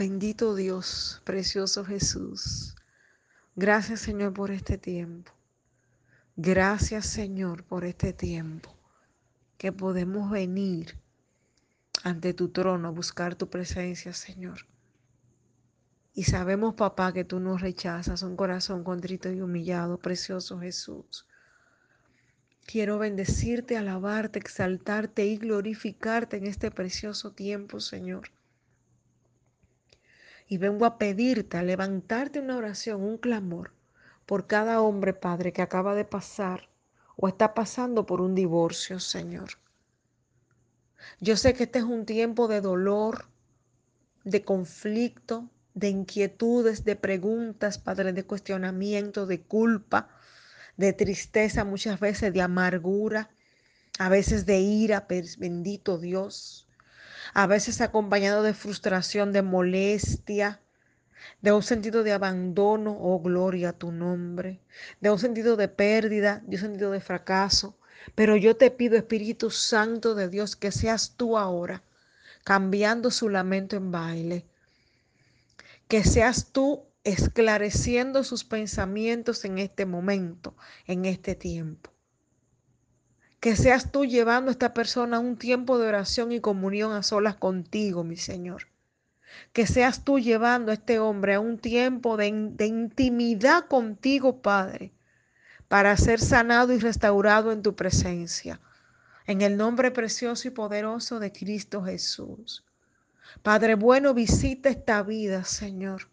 Bendito Dios, precioso Jesús. Gracias, Señor, por este tiempo. Gracias, Señor, por este tiempo que podemos venir ante tu trono a buscar tu presencia, Señor. Y sabemos, papá, que tú nos rechazas un corazón contrito y humillado, precioso Jesús. Quiero bendecirte, alabarte, exaltarte y glorificarte en este precioso tiempo, Señor. Y vengo a pedirte, a levantarte una oración, un clamor por cada hombre, Padre, que acaba de pasar o está pasando por un divorcio, Señor. Yo sé que este es un tiempo de dolor, de conflicto, de inquietudes, de preguntas, Padre, de cuestionamiento, de culpa, de tristeza, muchas veces de amargura, a veces de ira, bendito Dios, a veces acompañado de frustración, de molestia, de un sentido de abandono, oh gloria a tu nombre, de un sentido de pérdida, de un sentido de fracaso. Pero yo te pido, Espíritu Santo de Dios, que seas tú ahora cambiando su lamento en baile, que seas tú esclareciendo sus pensamientos en este momento, en este tiempo. Que seas tú llevando a esta persona un tiempo de oración y comunión a solas contigo, mi Señor. Que seas tú llevando a este hombre a un tiempo de intimidad contigo, Padre, para ser sanado y restaurado en tu presencia. En el nombre precioso y poderoso de Cristo Jesús. Padre bueno, visita esta vida, Señor.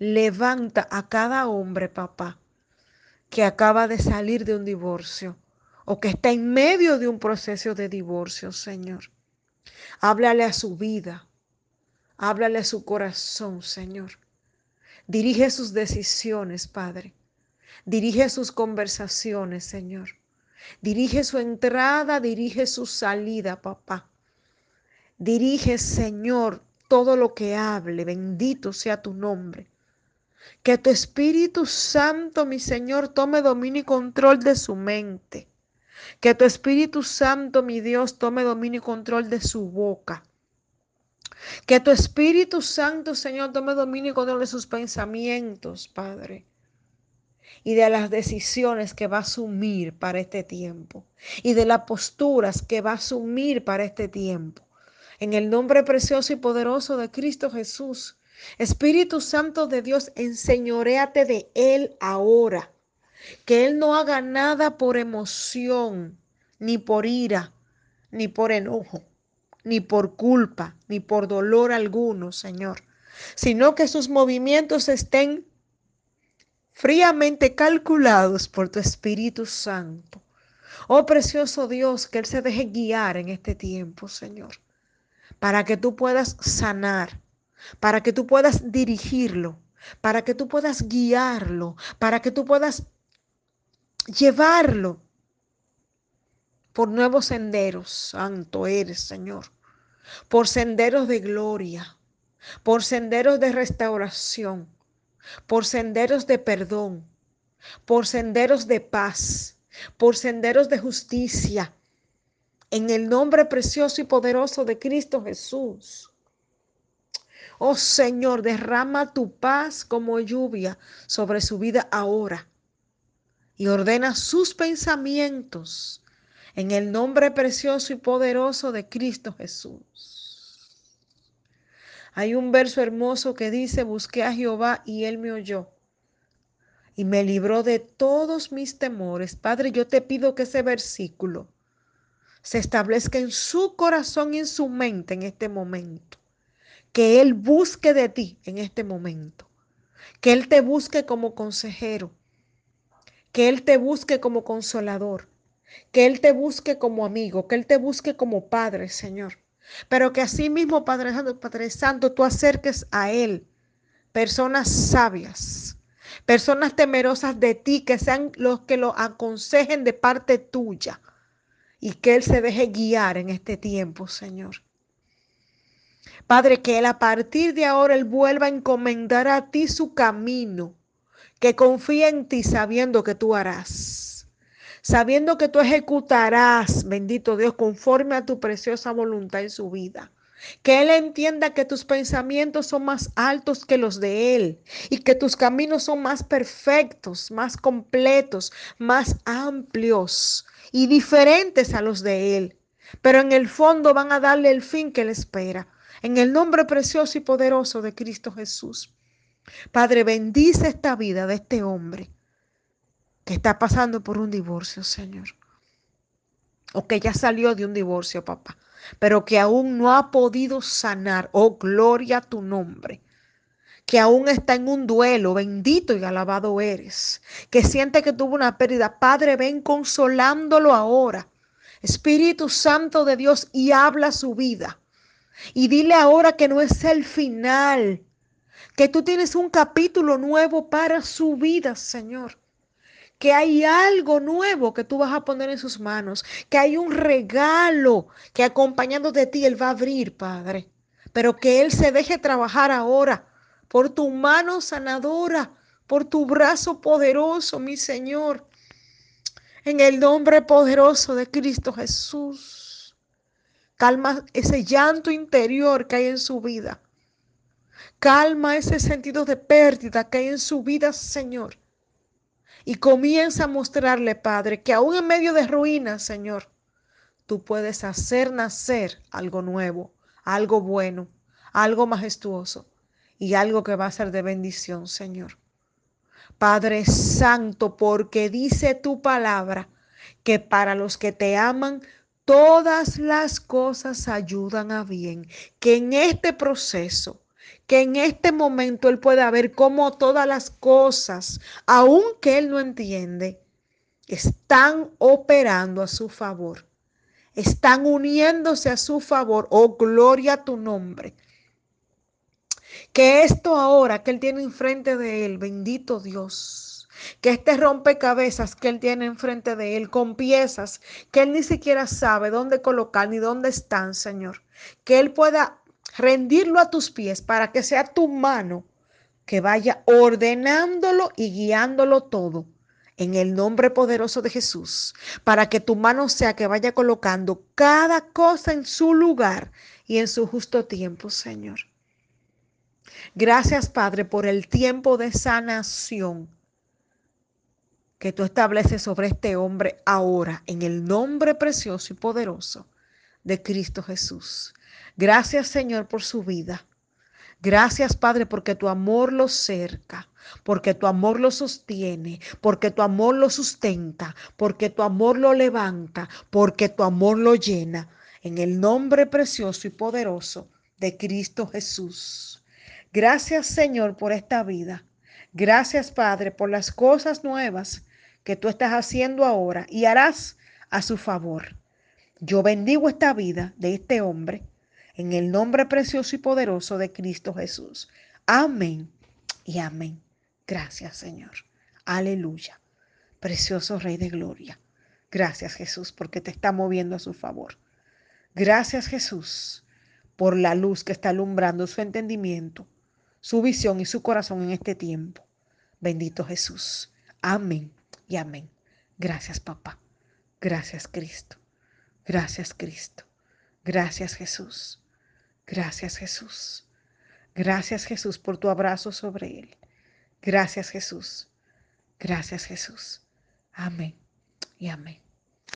Levanta a cada hombre, papá, que acaba de salir de un divorcio, o que está en medio de un proceso de divorcio, Señor. Háblale a su vida, háblale a su corazón, Señor. Dirige sus decisiones, Padre. Dirige sus conversaciones, Señor. Dirige su entrada, dirige su salida, papá. Dirige, Señor, todo lo que hable, bendito sea tu nombre. Que tu Espíritu Santo, mi Señor, tome dominio y control de su mente. Que tu Espíritu Santo, mi Dios, tome dominio y control de su boca. Que tu Espíritu Santo, Señor, tome dominio y control de sus pensamientos, Padre. Y de las decisiones que va a asumir para este tiempo. Y de las posturas que va a asumir para este tiempo. En el nombre precioso y poderoso de Cristo Jesús. Espíritu Santo de Dios, enseñoréate de él ahora. Que él no haga nada por emoción, ni por ira, ni por enojo, ni por culpa, ni por dolor alguno, Señor, sino que sus movimientos estén fríamente calculados por tu Espíritu Santo. Oh precioso Dios, que él se deje guiar en este tiempo, Señor, para que tú puedas sanar, para que tú puedas dirigirlo, para que tú puedas guiarlo, para que tú puedas llevarlo por nuevos senderos. Santo eres, Señor, por senderos de gloria, por senderos de restauración, por senderos de perdón, por senderos de paz, por senderos de justicia, en el nombre precioso y poderoso de Cristo Jesús. Oh Señor, derrama tu paz como lluvia sobre su vida ahora. Y ordena sus pensamientos en el nombre precioso y poderoso de Cristo Jesús. Hay un verso hermoso que dice: busqué a Jehová y él me oyó y me libró de todos mis temores. Padre, yo te pido que ese versículo se establezca en su corazón y en su mente en este momento. Que él busque de ti en este momento. Que él te busque como consejero. Que él te busque como consolador, que él te busque como amigo, que él te busque como padre, Señor. Pero que así mismo, Padre Santo, tú acerques a él personas sabias, personas temerosas de ti, que sean los que lo aconsejen de parte tuya. Y que él se deje guiar en este tiempo, Señor. Padre, que él a partir de ahora él vuelva a encomendar a ti su camino. Que confía en ti sabiendo que tú harás, sabiendo que tú ejecutarás, bendito Dios, conforme a tu preciosa voluntad en su vida. Que Él entienda que tus pensamientos son más altos que los de Él y que tus caminos son más perfectos, más completos, más amplios y diferentes a los de Él. Pero en el fondo van a darle el fin que Él espera. En el nombre precioso y poderoso de Cristo Jesús. Padre, bendice esta vida de este hombre que está pasando por un divorcio, Señor. O que ya salió de un divorcio, papá, pero que aún no ha podido sanar. Oh, gloria a tu nombre. Que aún está en un duelo, bendito y alabado eres. Que siente que tuvo una pérdida. Padre, ven consolándolo ahora. Espíritu Santo de Dios, y habla su vida. Y dile ahora que no es el final, que tú tienes un capítulo nuevo para su vida, Señor. Que hay algo nuevo que tú vas a poner en sus manos, que hay un regalo que acompañando de ti Él va a abrir, Padre. Pero que Él se deje trabajar ahora por tu mano sanadora, por tu brazo poderoso, mi Señor. En el nombre poderoso de Cristo Jesús, calma ese llanto interior que hay en su vida. Calma ese sentido de pérdida que hay en su vida, Señor. Y comienza a mostrarle, Padre, que aún en medio de ruinas, Señor, tú puedes hacer nacer algo nuevo, algo bueno, algo majestuoso y algo que va a ser de bendición, Señor. Padre Santo, porque dice tu palabra que para los que te aman, todas las cosas ayudan a bien. Que en este proceso, que en este momento Él pueda ver cómo todas las cosas, aunque Él no entiende, están operando a su favor. Están uniéndose a su favor. Oh, gloria a tu nombre. Que esto ahora que Él tiene enfrente de Él, bendito Dios, que este rompecabezas que Él tiene enfrente de Él, con piezas que Él ni siquiera sabe dónde colocar ni dónde están, Señor, que Él pueda rendirlo a tus pies para que sea tu mano que vaya ordenándolo y guiándolo todo en el nombre poderoso de Jesús, para que tu mano sea que vaya colocando cada cosa en su lugar y en su justo tiempo, Señor. Gracias, Padre, por el tiempo de sanación que tú estableces sobre este hombre ahora, en el nombre precioso y poderoso de Cristo Jesús. Gracias, Señor, por su vida. Gracias, Padre, porque tu amor lo cerca, porque tu amor lo sostiene, porque tu amor lo sustenta, porque tu amor lo levanta, porque tu amor lo llena. En el nombre precioso y poderoso de Cristo Jesús. Gracias, Señor, por esta vida. Gracias, Padre, por las cosas nuevas que tú estás haciendo ahora y harás a su favor. Yo bendigo esta vida de este hombre en el nombre precioso y poderoso de Cristo Jesús. Amén y amén. Gracias, Señor. Aleluya. Precioso Rey de Gloria. Gracias, Jesús, porque te está moviendo a su favor. Gracias, Jesús, por la luz que está alumbrando su entendimiento, su visión y su corazón en este tiempo. Bendito Jesús. Amén y amén. Gracias, papá. Gracias, Cristo. Gracias, Cristo. Gracias, Jesús. Gracias, Jesús. Gracias, Jesús, por tu abrazo sobre él. Gracias, Jesús. Gracias, Jesús. Amén y amén.